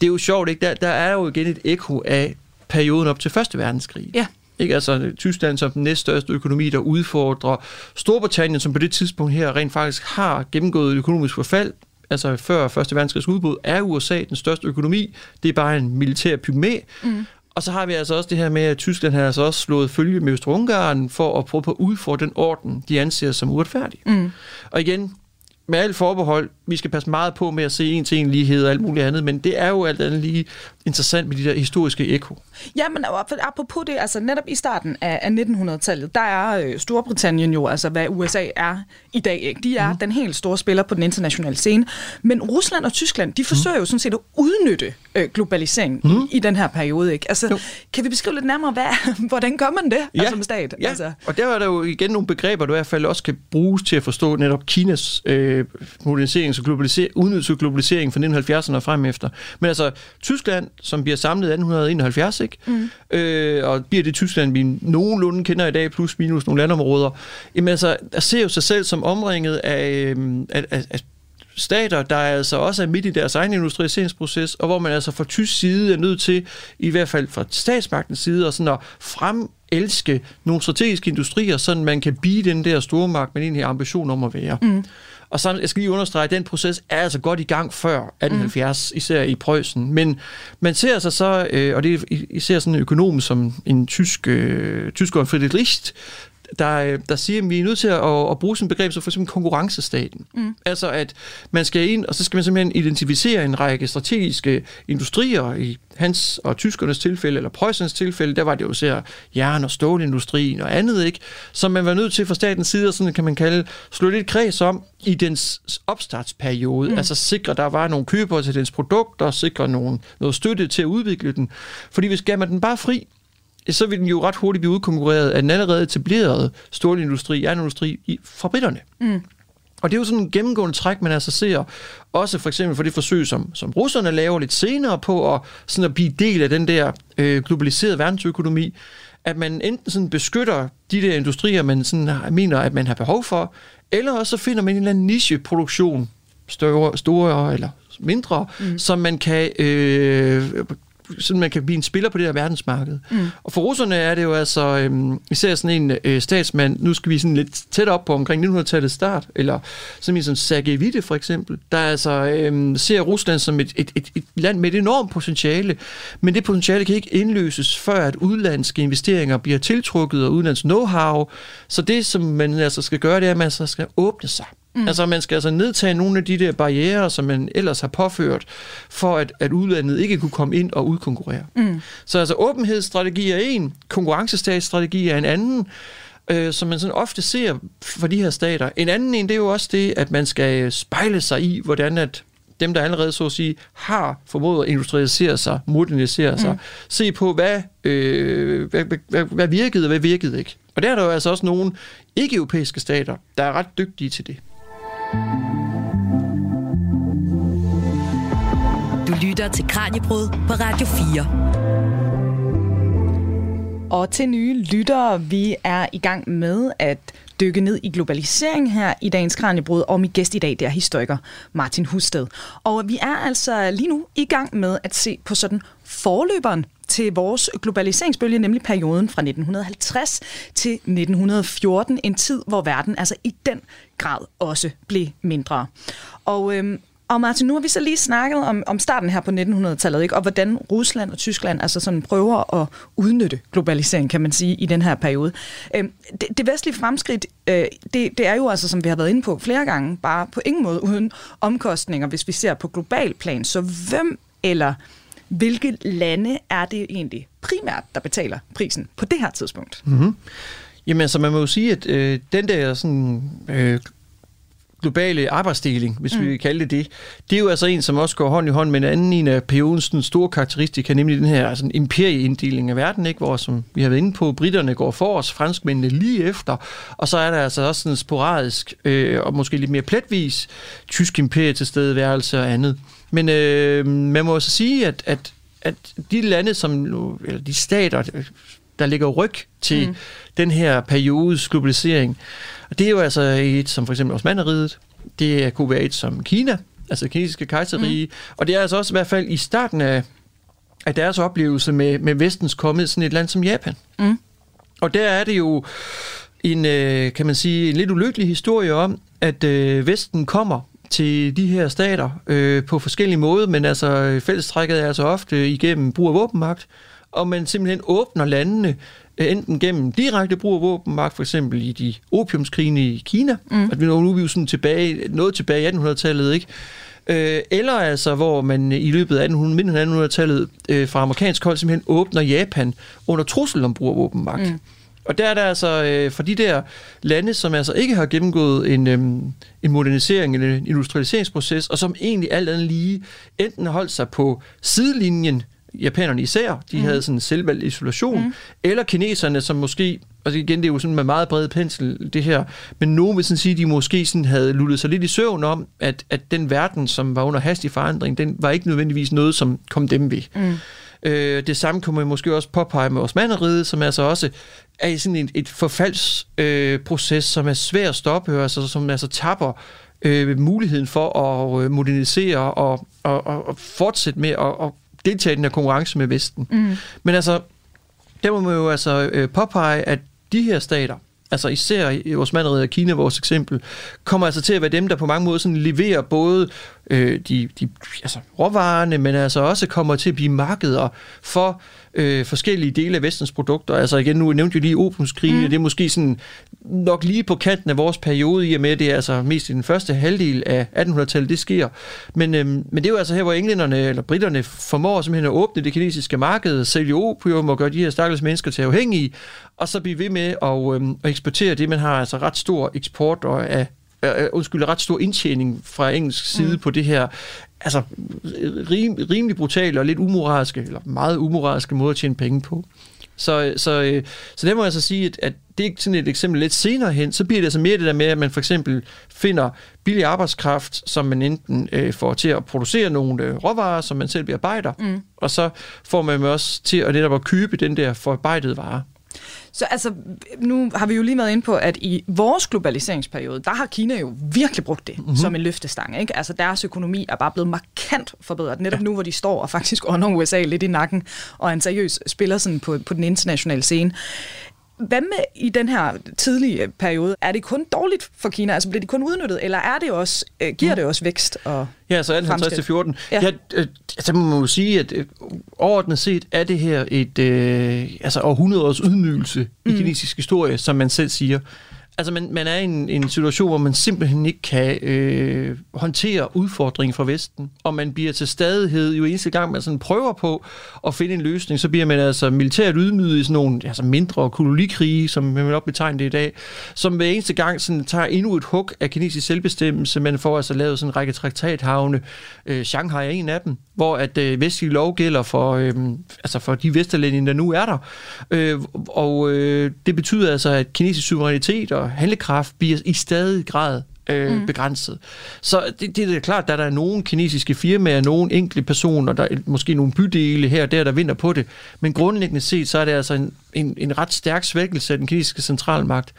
det er jo sjovt, ikke? Der er jo igen et ekko af perioden op til Første Verdenskrig. Ja. Ikke? Altså Tyskland som den næststørste økonomi, der udfordrer Storbritannien, som på det tidspunkt her rent faktisk har gennemgået økonomisk forfald, altså før Første Verdenskrigs udbrud, er USA den største økonomi. Det er bare en militær pygmæ. Og så har vi altså også det her med, at Tyskland har altså også slået følge med Østrig-Ungarn for at prøve på at udfordre den orden, de anser som uretfærdig. Og igen, med alt forbehold, vi skal passe meget på med at se en-til-en-lighed og alt muligt andet, men det er jo alt andet lige interessant med de der historiske ekko. Jamen, apropos det, altså netop i starten af 1900-tallet, der er Storbritannien jo, altså hvad USA er i dag, ikke? De er den helt store spiller på den internationale scene, men Rusland og Tyskland, de forsøger jo sådan set at udnytte globaliseringen i den her periode, ikke? Altså, kan vi beskrive lidt nærmere, hvordan gør man det som stat? Ja, altså. Og der er der jo igen nogle begreber, der i hvert fald også kan bruges til at forstå netop Kinas modernisering og udnyttelse af globalisering fra 1970'erne og frem efter. Men altså, Tyskland, som bliver samlet i 1871, ikke? Og bliver det Tyskland, vi nogenlunde kender i dag, plus minus nogle landområder, jamen altså, der ser jo sig selv som omringet af stater, der altså også er midt i deres egen industrialiseringsproces, og hvor man altså fra tysk side er nødt til, i hvert fald fra statsmagtens side, og sådan at fremelske nogle strategiske industrier, sådan man kan blive den der stormagt, man egentlig har ambition om at være. Og så, jeg skal lige understrege, at den proces er altså godt i gang før 1870, især i Preussen. Men man ser sig så, og det er især sådan en økonom som en tysk tysker, Friedrich List, der siger, at vi er nødt til at bruge sådan et begreb som for eksempel konkurrencestaten. Altså at man skal ind, og så skal man simpelthen identificere en række strategiske industrier, i hans og tyskernes tilfælde, eller Preussens tilfælde, der var det jo især jern- og stålindustrien og andet, ikke? Som man var nødt til fra statens side, og sådan kan man kalde, slå lidt kreds om i dens opstartsperiode. Altså sikre, der var nogle købere til dens produkter, sikre noget støtte til at udvikle den. Fordi hvis gav man den bare fri, så vil den jo ret hurtigt blive udkonkurreret af den allerede etablerede stålindustri, jernindustri fra briterne. Og det er jo sådan en gennemgående træk, man altså ser, også for eksempel for det forsøg, som russerne laver lidt senere på, sådan at blive del af den der globaliserede verdensøkonomi, at man enten sådan beskytter de der industrier, man sådan mener, at man har behov for, eller også så finder man en eller anden nicheproduktion, større eller mindre, som man kan sådan man kan blive en spiller på det her verdensmarked. Og for russerne er det jo altså især sådan en statsmand, nu skal vi sådan lidt tæt op på omkring 1900-tallets start, eller sådan en som Sergei Witte for eksempel, der altså ser Rusland som et land med et enormt potentiale, men det potentiale kan ikke indløses, før at udlandske investeringer bliver tiltrukket og udenlands know-how. Så det, som man altså skal gøre, det er, at man altså skal åbne sig. Altså man skal altså nedtage nogle af de der barrierer, som man ellers har påført, for at udlandet ikke kunne komme ind og udkonkurrere. Så altså åbenhedsstrategi er en, konkurrencestatsstrategi er en anden, som man sådan ofte ser for de her stater. En anden en, det er jo også det, at man skal spejle sig i, hvordan at dem, der allerede så at sige, har formået at industrialisere sig, modernisere sig, se på, hvad virkede og hvad virkede ikke. Og der er der jo altså også nogle ikke-europæiske stater, der er ret dygtige til det. Du lytter til Kranjebrud på Radio 4. Og til nye lyttere, vi er i gang med at dykke ned i globalisering her i dagens Kranjebrud, og min gæst i dag, det er historiker Martin Husted. Og vi er altså lige nu i gang med at se på sådan forløberen til vores globaliseringsbølge, nemlig perioden fra 1950 til 1914, en tid, hvor verden altså i den grad også blev mindre. Og Martin, nu har vi så lige snakket om starten her på 1900-tallet, ikke? Og hvordan Rusland og Tyskland altså sådan prøver at udnytte globalisering, kan man sige, i den her periode. Det vestlige fremskridt, det er jo altså, som vi har været inde på flere gange, bare på ingen måde uden omkostninger, hvis vi ser på global plan. Så hvem eller hvilke lande er det egentlig primært, der betaler prisen på det her tidspunkt? Mm-hmm. Jamen, så man må jo sige, at den der sådan globale arbejdsdeling, hvis vi vil kalde det, det er jo altså en, som også går hånd i hånd med en anden en af periodens store karakteristikker, nemlig den her altså, imperieinddeling af verden, ikke? Hvor, som vi har været inde på, britterne går for os, franskmændene lige efter, og så er der altså også sådan sporadisk og måske lidt mere pletvis tysk imperie tilstedeværelse og andet. Men man må også sige, at de lande, eller de stater, der ligger ryg til den her periodes globalisering, og det er jo altså et, som for eksempel Osmanderriget, det kunne være et som Kina, altså kinesiske kejserrige, og det er altså også i hvert fald i starten af deres oplevelse med vestens kommet sådan et land som Japan. Mm. Og der er det jo en lidt ulykkelig historie om, at vesten kommer til de her stater på forskellige måder, men altså fællestrækket er altså ofte igennem brug af våbenmagt, og man simpelthen åbner landene enten gennem direkte brug af våbenmagt, for eksempel i de opiumskrigene i Kina, at vi nu er jo sådan noget tilbage i 1800-tallet, ikke? Eller altså, hvor man i løbet af 1800-tallet fra amerikansk hold simpelthen åbner Japan under trussel om brug af våbenmagt. Mm. Og der er der altså for de der lande, som altså ikke har gennemgået en modernisering eller en industrialiseringsproces, og som egentlig alt andet lige enten holdt sig på sidelinjen, japanerne især, de havde sådan en selvvalgt isolation, eller kineserne, som måske, altså igen, det er jo sådan med meget bred pensel, det her, men nogen vil sådan sige, de måske sådan havde lullet sig lidt i søvn om, at den verden, som var under hastig forandring, den var ikke nødvendigvis noget, som kom dem ved. Mm. Det samme kunne man måske også påpege med Osmanderriget, som altså også er i sådan et forfaldsproces, som er svær at stoppe, altså, som altså tapper muligheden for at modernisere og fortsætte med at deltage i den her konkurrence med Vesten. Mm. Men altså, der må man jo altså påpege, at de her stater, altså især Osmanderriget og Kina, vores eksempel, kommer altså til at være dem, der på mange måder sådan leverer både de altså råvarerne, men altså også kommer til at blive markeder for forskellige dele af Vestens produkter. Altså igen, nu nævnte jeg lige opiumskrigene, det er måske sådan nok lige på kanten af vores periode, i og med at det er altså mest i den første halvdel af 1800-tallet, det sker. Men det er jo altså her, hvor englænderne eller britterne formår simpelthen at åbne det kinesiske marked, sælge opium og gøre de her stakkels mennesker til afhængige, og så blive ved med at eksportere det. Man har altså ret stor eksport af ret stor indtjening fra engelsk side på det her, altså rimelig brutale og lidt umoralske, eller meget umoralske måde at tjene penge på. Så der må jeg så sige, at det er sådan et eksempel lidt senere hen, så bliver det altså mere det der med, at man for eksempel finder billig arbejdskraft, som man enten får til at producere nogle råvarer, som man selv bearbejder, og så får man også til at netop at købe den der forarbejdede vare. Så altså, nu har vi jo lige været inde på, at i vores globaliseringsperiode, der har Kina jo virkelig brugt det som en løftestang, ikke? Altså, deres økonomi er bare blevet markant forbedret, netop nu, hvor de står og faktisk ånder USA lidt i nakken, og en seriøs spiller sådan på den internationale scene. Hvad med i den her tidlige periode? Er det kun dårligt for Kina? Altså, bliver de kun udnyttet, eller er det også, giver det også vækst og fremskridt? Ja, så 1850-14. Så må man jo sige, at overordnet set er det her et århundreders ydmygelse i kinesisk historie, som man selv siger. Altså, man er i en situation, hvor man simpelthen ikke kan håndtere udfordringen fra Vesten, og man bliver til stadighed, jo eneste gang man sådan prøver på at finde en løsning, så bliver man altså militært ydmyget i sådan nogle altså mindre kolonikrige, som man vil betegne det i dag, som hver eneste gang sådan tager endnu et hug af kinesisk selvbestemmelse. Man får altså lavet sådan en række traktathavne. Shanghai er en af dem, hvor at vestlig lov gælder for de vesterlændinge, der nu er der. Det betyder altså, at kinesisk suverænitet og og handlekraft bliver i stadig grad begrænset. Så det er klart, at der er nogle kinesiske firmaer, nogle enkelte personer, der er måske nogle bydele her og der vinder på det, men grundlæggende set, så er det altså en ret stærk svækkelse af den kinesiske centralmagt.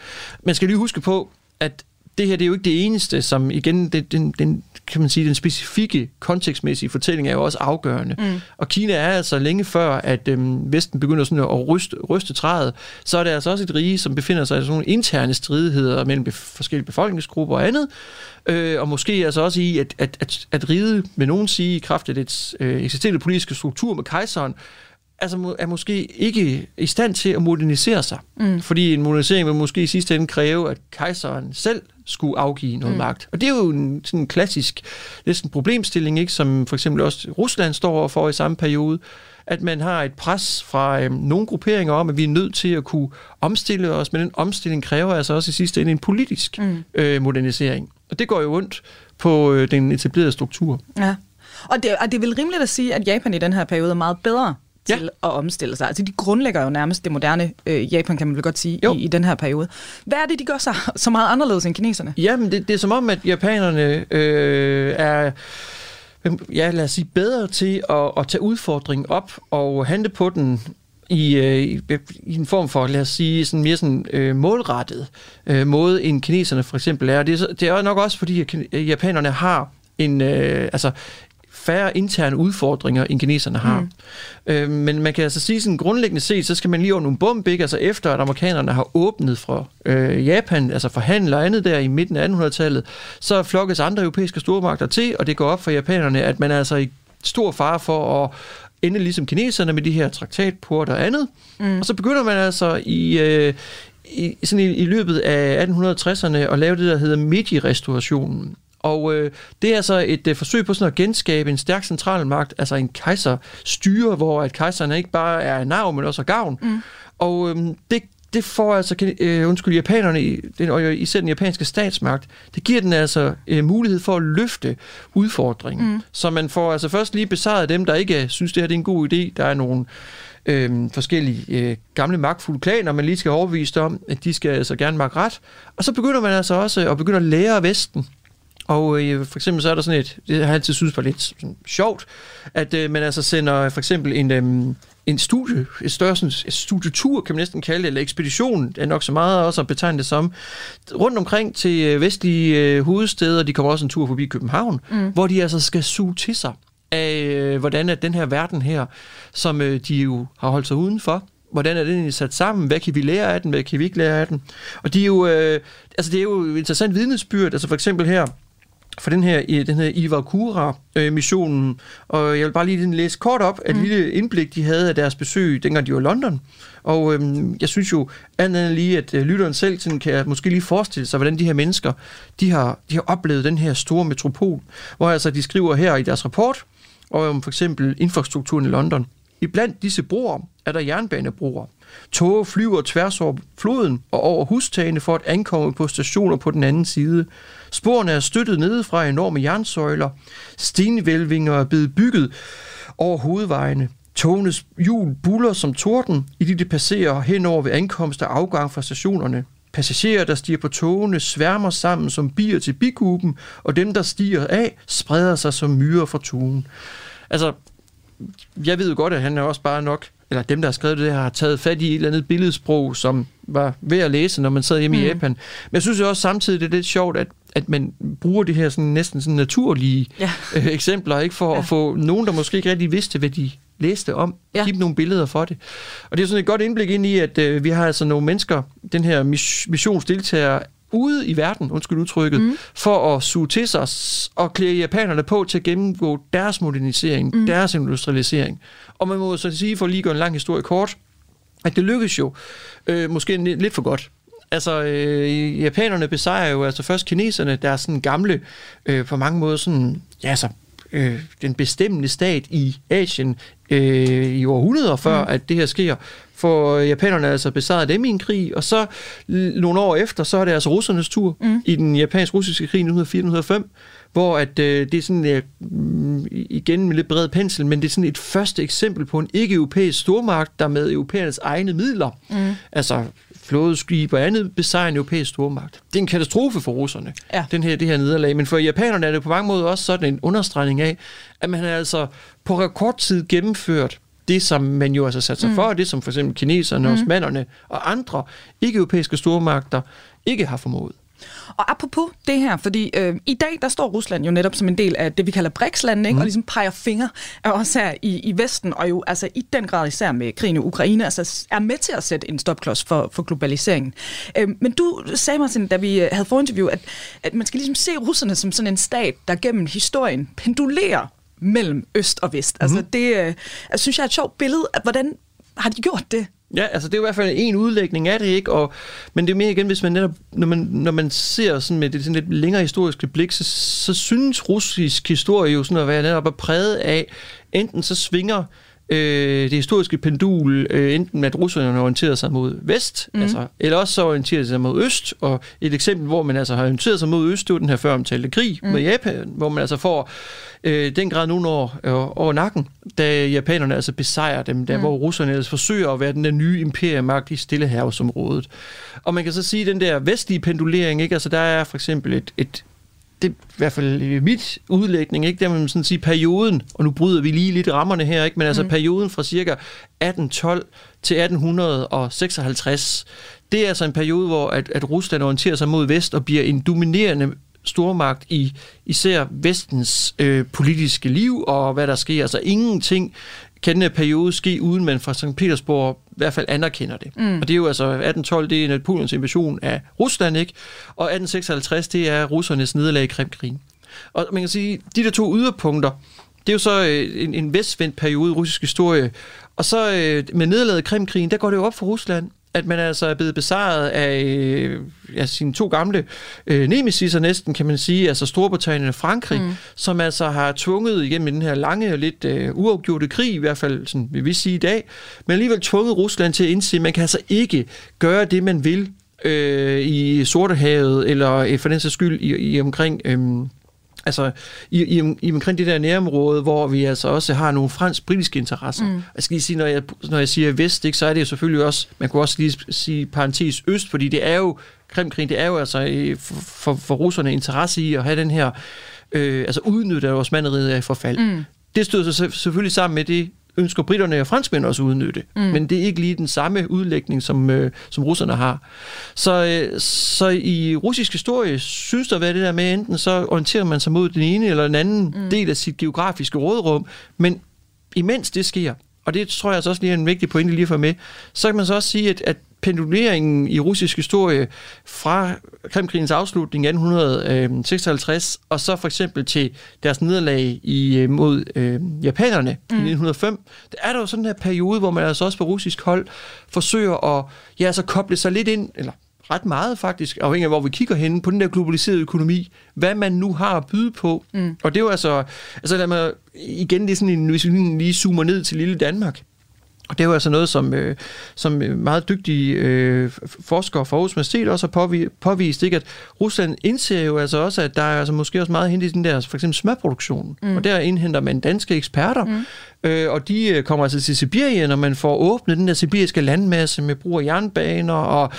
Man skal lige huske på, at det her, det er jo ikke det eneste, som igen, den kan man sige, den specifikke kontekstmæssige fortælling er jo også afgørende. Og Kina er altså længe før, at Vesten begynder sådan at ryste træet, så er det altså også et rige, som befinder sig i sådan nogle interne stridigheder mellem forskellige befolkningsgrupper og andet, og måske altså også i, at riget, vil nogen sige, i kraft af dets eksisterende politiske struktur med kejseren, altså er måske ikke i stand til at modernisere sig. Fordi en modernisering vil måske i sidste ende kræve, at kejseren selv skulle afgive noget magt. Og det er jo sådan en klassisk næsten problemstilling, ikke? Som for eksempel også Rusland står overfor i samme periode, at man har et pres fra nogle grupperinger om, at vi er nødt til at kunne omstille os, men den omstilling kræver altså også i sidste ende en politisk modernisering. Og det går jo ondt på den etablerede struktur. Ja. Og det er vel rimeligt at sige, at Japan i den her periode er meget bedre til at omstille sig. Altså, de grundlægger jo nærmest det moderne Japan, kan man vel godt sige, i den her periode. Hvad er det, de gør sig så meget anderledes end kineserne? Jamen, det er som om, at japanerne er, ja, lad os sige, bedre til at tage udfordringen op og handle på den i en form for, lad os sige, sådan mere sådan målrettet måde, end kineserne for eksempel er. Det er nok også, fordi japanerne har en færre interne udfordringer, end kineserne har. Men man kan altså sige, sådan grundlæggende set, så skal man lige over nogle bump, ikke? Altså efter, at amerikanerne har åbnet for Japan, altså forhandler og andet der i midten af 1800-tallet, så flokkes andre europæiske stormagter til, og det går op for japanerne, at man er altså i stor fare for at ende ligesom kineserne med de her traktatporter og andet. Og så begynder man altså i løbet af 1860'erne at lave det, der hedder Meiji-restaurationen. Og det er altså et forsøg på sådan at genskabe en stærk centralmagt, altså en kejserstyre, hvor at kejseren ikke bare er navn, men også er gavn. Og det får altså, japanerne, og især den japanske statsmagt, det giver den altså mulighed for at løfte udfordringen. Så man får altså først lige besejret dem, der ikke synes, det her det er en god idé. Der er nogle forskellige gamle magtfulde klaner, man lige skal overbevise om, at de skal altså gerne magt ret. Og så begynder man altså også at begynde at lære Vesten. Og for eksempel så er der sådan et, det har jeg altid synes var lidt sjovt, at man altså sender for eksempel en studietur, kan man næsten kalde det, eller ekspedition, det er nok så meget også at betegne det som, rundt omkring til vestlige hovedsteder. De kommer også en tur forbi København, hvor de altså skal suge til sig af, hvordan er den her verden her, som de jo har holdt sig udenfor. Hvordan er det sat sammen? Hvad kan vi lære af den? Hvad kan vi ikke lære af den? Og de er jo, det er jo interessant vidnesbyrd, altså for eksempel her, for den her Iwakura-missionen, og jeg vil bare lige læse kort op, at lille indblik, de havde af deres besøg, dengang de var i London. Og jeg synes jo, andet end lige, at lytteren selv sådan, kan måske lige forestille sig, hvordan de her mennesker, de har oplevet den her store metropol, hvor altså de skriver her i deres rapport, om for eksempel infrastrukturen i London. Iblandt disse broer er der jernbanebroer. Tog flyver tværs over floden og over hustagene for at ankomme på stationer på den anden side. Sporene er støttet nedefra af enorme jernsøjler. Stenvælvinger er blevet bygget over hovedvejene. Togenes hjul buller som torden, i det passerer henover ved ankomst og afgang fra stationerne. Passagerer, der stiger på togene, sværmer sammen som bier til bikuben, og dem, der stiger af, spreder sig som myrer fra tuen. Altså, jeg ved jo godt, at han er også bare nok, eller dem, der har skrevet det her, har taget fat i et eller andet billedsprog, som var ved at læse, når man sad hjemme i Japan. Men jeg synes jo også samtidig, det er lidt sjovt, at man bruger det her sådan, næsten sådan naturlige eksempler, ikke, for at få nogen, der måske ikke rigtig vidste, hvad de læste om, give nogle billeder for det. Og det er sådan et godt indblik ind i, at vi har altså nogle mennesker, den her missionsdeltager, ude i verden, undskyld udtrykket, for at suge til sig og klæde japanerne på til at gennemgå deres modernisering, deres industrialisering. Og man må så sige, for lige at gøre en lang historie kort, at det lykkes jo måske lidt for godt. Altså, japanerne besejrer jo altså først kineserne, der er sådan gamle, på mange måder sådan, ja, så den bestemmende stat i Asien i århundreder før, at det her sker, for japanerne altså besejrede dem i en krig, og så nogle år efter, så er det altså russernes tur i den japansk-russiske krig 1904-1905, hvor at, det er sådan, igen med lidt bred pensel, men det er sådan et første eksempel på en ikke-europæisk stormagt, der med europæernes egne midler, altså flådeskib og andet besejrer en europæisk stormagt. Det er en katastrofe for russerne, ja, det her nederlag. Men for japanerne er det på mange måder også sådan en understregning af, at man har altså på rekordtid gennemført det, som man jo altså sat sig for, og det som for eksempel kineserne, osmanderne og andre ikke-europæiske stormagter ikke har formået. Og apropos det her, fordi i dag, der står Rusland jo netop som en del af det, vi kalder BRICS-landene, og ligesom peger fingre af os her i Vesten, og jo altså i den grad især med krigen i Ukraine, altså er med til at sætte en stopklods for globaliseringen. Men du sagde, Martin, da vi havde forinterview, at man skal ligesom se russerne som sådan en stat, der gennem historien pendulerer mellem øst og vest. Altså det synes jeg er et sjovt billede, at hvordan har de gjort det? Ja, altså det er jo i hvert fald en udlægning af det, ikke? Men det er mere igen, hvis man netop, når man ser sådan med det sådan lidt længere historiske blik, så synes russisk historie jo sådan at være netop at præget af, enten så svinger det historiske pendul, enten at russerne orienterer sig mod vest, altså, eller også så orienterer sig mod øst, og et eksempel, hvor man altså har orienteret sig mod øst, det var den her føromtalte krig med Japan, hvor man altså får den grad nogen over nakken, da japanerne altså besejrer dem, der hvor russerne altså forsøger at være den der nye imperiemagt i Stillehavsområdet. Og man kan så sige, den der vestlige pendulering, ikke? Altså der er for eksempel et det er i hvert fald i mit udlægning, ikke? Der man sådan sige perioden, og nu bryder vi lige lidt rammerne her, ikke? Men altså perioden fra cirka 1812 til 1856, det er altså en periode, hvor at Rusland orienterer sig mod vest og bliver en dominerende stormagt i især vestens politiske liv, og hvad der sker. Altså ingenting kan den periode ske, uden man fra Sankt Petersborg i hvert fald anerkender det. Og det er jo altså 1812, det er Napoleons invasion af Rusland, ikke? Og 1856, det er russernes nederlag i Krimkrigen. Og man kan sige, de der to yderpunkter, det er jo så en vestvendt periode i russisk historie. Og så med nederlaget i Krimkrigen, der går det jo op for Rusland, at man altså er blevet besejret af sine to gamle nemesiser næsten, kan man sige, altså Storbritannien og Frankrig, som altså har tvunget igennem den her lange og lidt uafgjorte krig, i hvert fald sådan vil vi sige i dag, men alligevel tvunget Rusland til at indse, at man kan altså ikke gøre det, man vil i Sortehavet, eller for den sags skyld i omkring... Altså i omkring det der nærområde, hvor vi altså også har nogle fransk-britiske interesser. Jeg skal lige sige, når jeg siger vest, ikke, så er det jo selvfølgelig også, man kunne også lige sige parentes øst, fordi det er jo, Krimkrigen, det er jo altså for russerne interesse i at have den her, altså udnytte vores manderiget af forfald. Det stod så selvfølgelig sammen med det, ønsker britterne og franskmænd også udnytte. Men det er ikke lige den samme udlægning, som russerne har. Så i russisk historie synes der at være det der med, enten så orienterer man sig mod den ene eller den anden del af sit geografiske råderum, men imens det sker, og det tror jeg også lige er en vigtig pointe lige for med, så kan man så også sige, at penduleringen i russisk historie fra Krimkrigens afslutning i 1856, og så for eksempel til deres nederlag mod japanerne i 1905, der er der jo sådan her periode, hvor man altså også på russisk hold forsøger at altså koble sig lidt ind, eller ret meget faktisk, afhængig af hvor vi kigger henne, på den der globaliserede økonomi, hvad man nu har at byde på. Og det er jo altså lad mig igen, det er sådan en, hvis vi lige zoomer ned til lille Danmark, og det er jo altså noget, som meget dygtige forskere fra Aarhus Universitet også har påvist, ikke? At Rusland indser jo altså også, at der er altså måske også meget hente i den der, for eksempel smørproduktionen. Og der indhenter man danske eksperter, og de kommer altså til Sibirien, og man får åbnet den der sibiriske landmasse med brug af jernbaner, og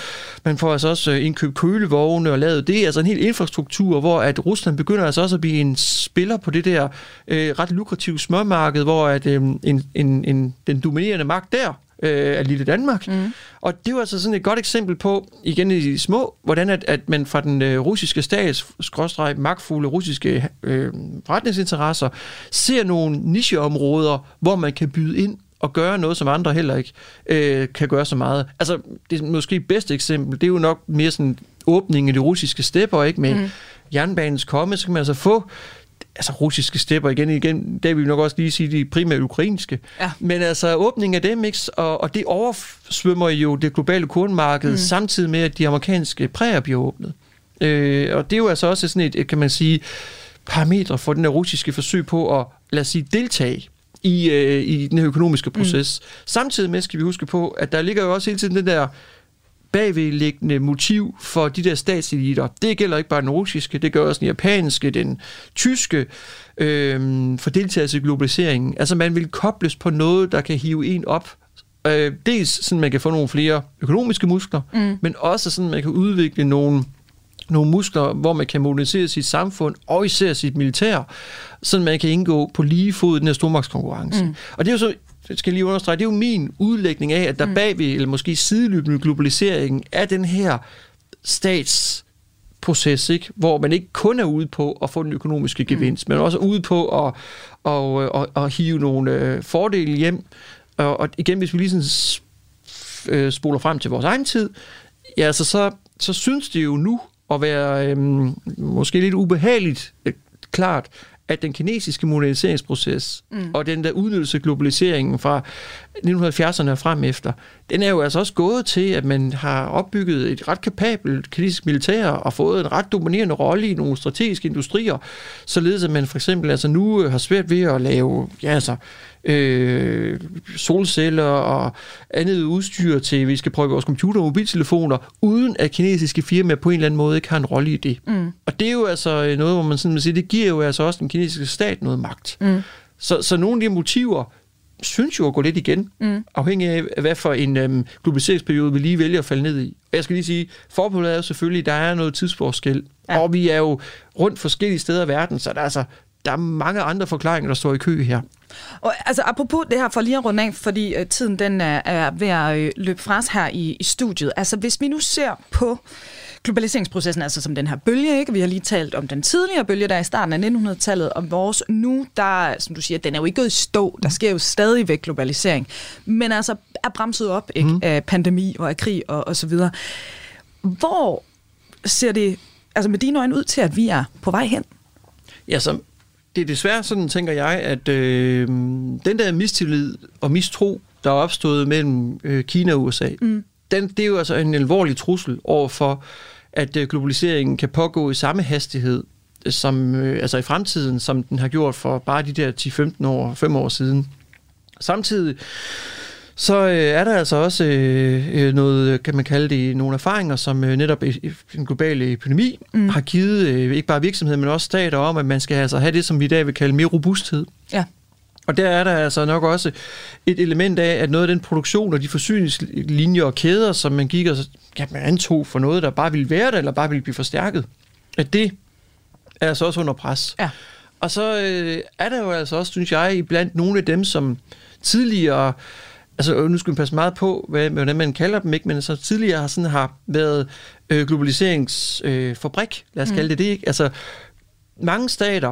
man får altså også indkøbt kølevogne og lavet det. Altså en hel infrastruktur, hvor at Rusland begynder altså også at blive en spiller på det der ret lukrative smørmarked, hvor at, den dominerende magt der af lille Danmark. Og det var altså sådan et godt eksempel på, igen i de små, hvordan at man fra den russiske stats magtfulde russiske forretningsinteresser ser nogle nicheområder, hvor man kan byde ind og gøre noget, som andre heller ikke kan gøre så meget. Altså, det er måske bedste eksempel, det er jo nok mere sådan åbningen af de russiske stepper, ikke? Med jernbanens komme, så kan man altså få russiske stepper igen, der vil vi nok også lige sige de primært ukrainske, men altså åbningen af dem, ikke? Og det oversvømmer jo det globale kornmarked, samtidig med, at de amerikanske præger bliver åbnet. Og det er jo altså også sådan et, kan man sige, parametre for den her russiske forsøg på at, lad os sige, deltage i den her økonomiske proces. Samtidig med skal vi huske på, at der ligger jo også hele tiden den der bagvedliggende motiv for de der statseliter. Det gælder ikke bare den russiske, det gør også den japanske, den tyske for deltagelse i globaliseringen. Altså man vil kobles på noget, der kan hive en op Dels sådan, man kan få nogle flere økonomiske muskler, men også sådan, man kan udvikle nogle muskler, hvor man kan modernisere sit samfund, og især sit militær, sådan man kan indgå på lige fod i den her stormagtskonkurrence. Og det er jo så, skal lige understrege, det er jo min udlægning af, at der bagved, eller måske sideløbende globaliseringen, er den her statsproces, ikke? Hvor man ikke kun er ude på at få den økonomiske gevinst, men også er ude på at hive nogle fordele hjem. Og igen, hvis vi lige sådan spoler frem til vores egen tid, ja, altså så synes det jo nu at være måske lidt ubehageligt klart, at den kinesiske moderniseringsproces og den der udnyttelse af globaliseringen fra 1970'erne og frem efter, den er jo altså også gået til, at man har opbygget et ret kapabelt kinesisk militær og fået en ret dominerende rolle i nogle strategiske industrier, således at man for eksempel altså nu har svært ved at lave solceller og andet udstyr til, at vi skal prøve vores computer og mobiltelefoner, uden at kinesiske firmaer på en eller anden måde ikke har en rolle i det. Og det er jo altså noget, hvor man sådan siger, det giver jo altså også den kinesiske stat noget magt. Så nogle af de motiver synes jo at gå lidt igen, afhængig af, hvad for en globaliseringsperiode vi lige vælger at falde ned i. Jeg skal lige sige, forbeholdet er jo selvfølgelig, der er noget tidsforskel, og vi er jo rundt forskellige steder i verden, så der er mange andre forklaringer, der står i kø her. Og altså apropos det her, for lige at runde af, fordi tiden den er ved at løbe fra os her i studiet. Altså hvis vi nu ser på globaliseringsprocessen, altså som den her bølge, ikke? Vi har lige talt om den tidligere bølge, der er i starten af 1900-tallet, og vores nu, der, som du siger, den er jo ikke gået i stå, der sker jo stadigvæk globalisering, men altså er bremset op, ikke? Af pandemi og af krig og så videre. Hvor ser det, altså med dine øjne, ud til, at vi er på vej hen? Ja, så det er desværre sådan, tænker jeg, at den der mistillid og mistro, der er opstået mellem Kina og USA, det er jo altså en alvorlig trussel overfor, at globaliseringen kan pågå i samme hastighed som, altså i fremtiden, som den har gjort for bare de der 10-15 år, 5 år siden. Samtidig så er der altså også noget, kan man kalde det, nogle erfaringer, som netop den globale epidemi har givet, ikke bare virksomheder, men også stater om, at man skal altså have det, som vi i dag vil kalde mere robusthed. Ja. Og der er der altså nok også et element af, at noget af den produktion og de forsyningslinjer og kæder, som man gik og man antog for noget, der bare ville være der, eller bare ville blive forstærket, at det er altså også under pres. Ja. Og så er der jo altså også, synes jeg, blandt nogle af dem, som tidligere, altså nu skal man passe meget på, hvordan man kalder dem, ikke? Men så tidligere har været globaliseringsfabrik, lad os kalde det ikke? Altså mange stater,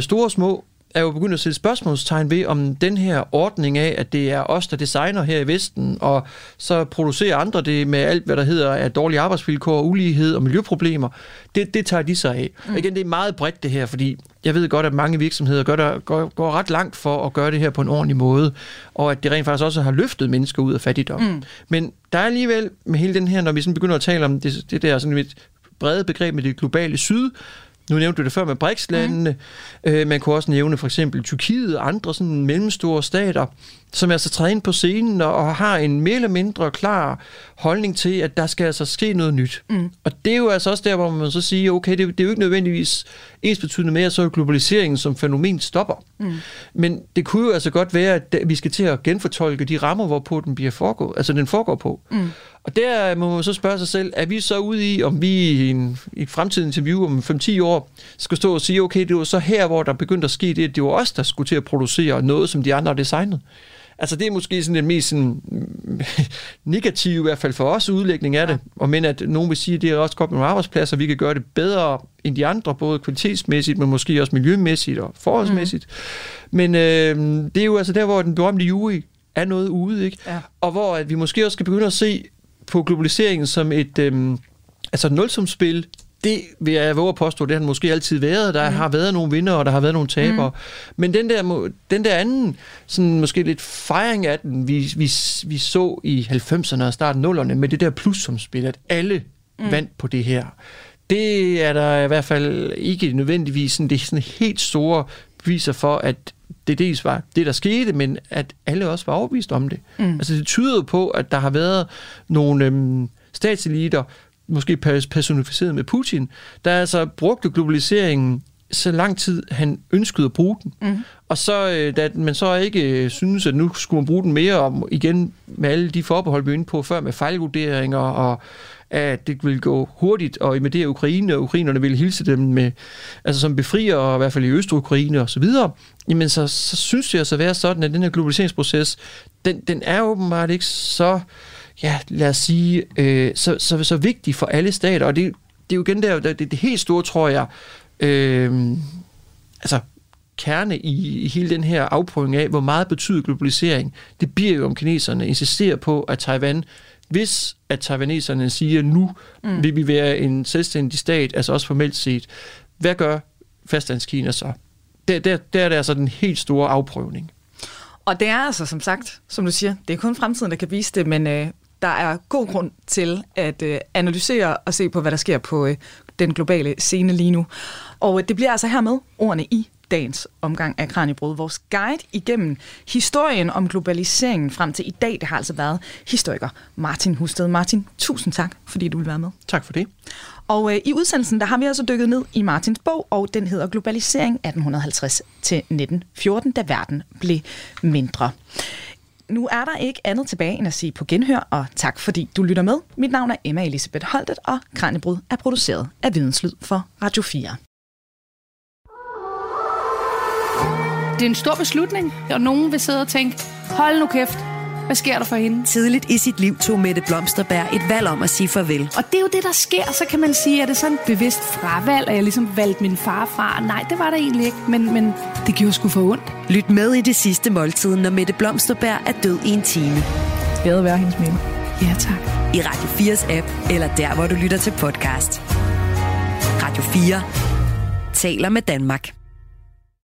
store og små, er jo begyndt at sætte spørgsmålstegn ved, om den her ordning af, at det er os, der designer her i Vesten, og så producerer andre det med alt, hvad der hedder af dårlige arbejdsvilkår, ulighed og miljøproblemer, det tager de sig af. Og igen, det er meget bredt det her, fordi jeg ved godt, at mange virksomheder går ret langt for at gøre det her på en ordentlig måde, og at det rent faktisk også har løftet mennesker ud af fattigdom. Men der er alligevel med hele den her, når vi sådan begynder at tale om det der sådan lidt brede begreb med det globale syd. Nu nævnte du det før med BRICS-landene. Man kunne også nævne for eksempel Tyrkiet og andre sådan mellemstore stater, som altså træder ind på scenen og har en mere eller mindre klar holdning til, at der skal altså ske noget nyt. Og det er jo altså også der, hvor man så siger, okay, det er jo ikke nødvendigvis ensbetydende med, at så globaliseringen som fænomen stopper. Men det kunne jo altså godt være, at vi skal til at genfortolke de rammer, hvorpå den bliver foregået, altså den foregår på. Og der må man så spørge sig selv, er vi så ude i, om vi i et fremtidigt interview om 5-10 år skal stå og sige, okay, det var så her, hvor der begyndte at ske det, at det var os, der skulle til at producere noget, som de andre har designet. Altså det er måske sådan den mest sådan, negative, i hvert fald for os, udlægning af det. Og men at nogen vil sige, at det er også godt med nogle arbejdspladser, vi kan gøre det bedre end de andre, både kvalitetsmæssigt, men måske også miljømæssigt og forholdsmæssigt. Men det er jo altså der, hvor den berømte jury er noget ude, ikke? Ja. Og hvor at vi måske også skal begynde at se på globaliseringen som et nulsumsspil. Det vil jeg våge at påstå, det har måske altid været. Der har været nogle vinder, og der har været nogle tabere. Men den der anden, sådan måske lidt fejring af den, vi så i 90'erne og starten 0'erne, med det der plussumspil, at alle vandt på det her. Det er der i hvert fald ikke nødvendigvis sådan, det er sådan helt store beviser for, at det dels var det, der skete, men at alle også var overbevist om det. Altså det tyder på, at der har været nogle statseliter, måske personificeret med Putin, der altså brugte globaliseringen så lang tid, han ønskede at bruge den. Mm-hmm. Og så, da man så ikke synes, at nu skulle man bruge den mere, og igen med alle de forbehold, vi var inde på før med fejlvurderinger, og at det ville gå hurtigt, og med det Ukraine, og ukrainerne ville hilse dem med, altså som befrier, og i hvert fald i Øst-Ukraine og så videre, jamen så synes det altså at være sådan, at den her globaliseringsproces, den er åbenbart ikke så, ja, lad os sige, så vigtig for alle stater, og det er jo igen det helt store, tror jeg, kerne i hele den her afprøvning af, hvor meget betyder globalisering. Det bliver jo, om kineserne insisterer på, at Taiwan, hvis at taiwaneserne siger, nu vil vi være en selvstændig stat, altså også formelt set, hvad gør fastlandskina så? Der er det altså den helt store afprøvning. Og det er altså, som sagt, som du siger, det er kun fremtiden, der kan vise det, men der er god grund til at analysere og se på, hvad der sker på den globale scene lige nu. Og det bliver altså hermed ordene i dagens omgang af Kraniebrud. Vores guide igennem historien om globaliseringen frem til i dag, det har altså været historiker Martin Husted. Martin, tusind tak, fordi du vil være med. Tak for det. Og i udsendelsen, der har vi altså dykket ned i Martins bog, og den hedder Globalisering 1850-1914, da verden blev mindre. Nu er der ikke andet tilbage end at sige på genhør, og tak fordi du lytter med. Mit navn er Emma Elisabeth Holtet, og Kraniebrud er produceret af Videnslyd for Radio 4. Det er en stor beslutning, og nogen vil sidde og tænke, hold nu kæft, hvad sker der for hende? Tidligt i sit liv tog Mette Blomsterberg et valg om at sige farvel. Og det er jo det, der sker, så kan man sige, at det er sådan et bevidst fravalg, at jeg ligesom valgte min far fra. Nej, det var der egentlig ikke, men det gjorde sgu for ondt. Lyt med i Det Sidste Måltid, når Mette Blomsterberg er død i en time. Skal det være hendes minde? Ja, tak. I Radio 4's app, eller der, hvor du lytter til podcast. Radio 4 taler med Danmark.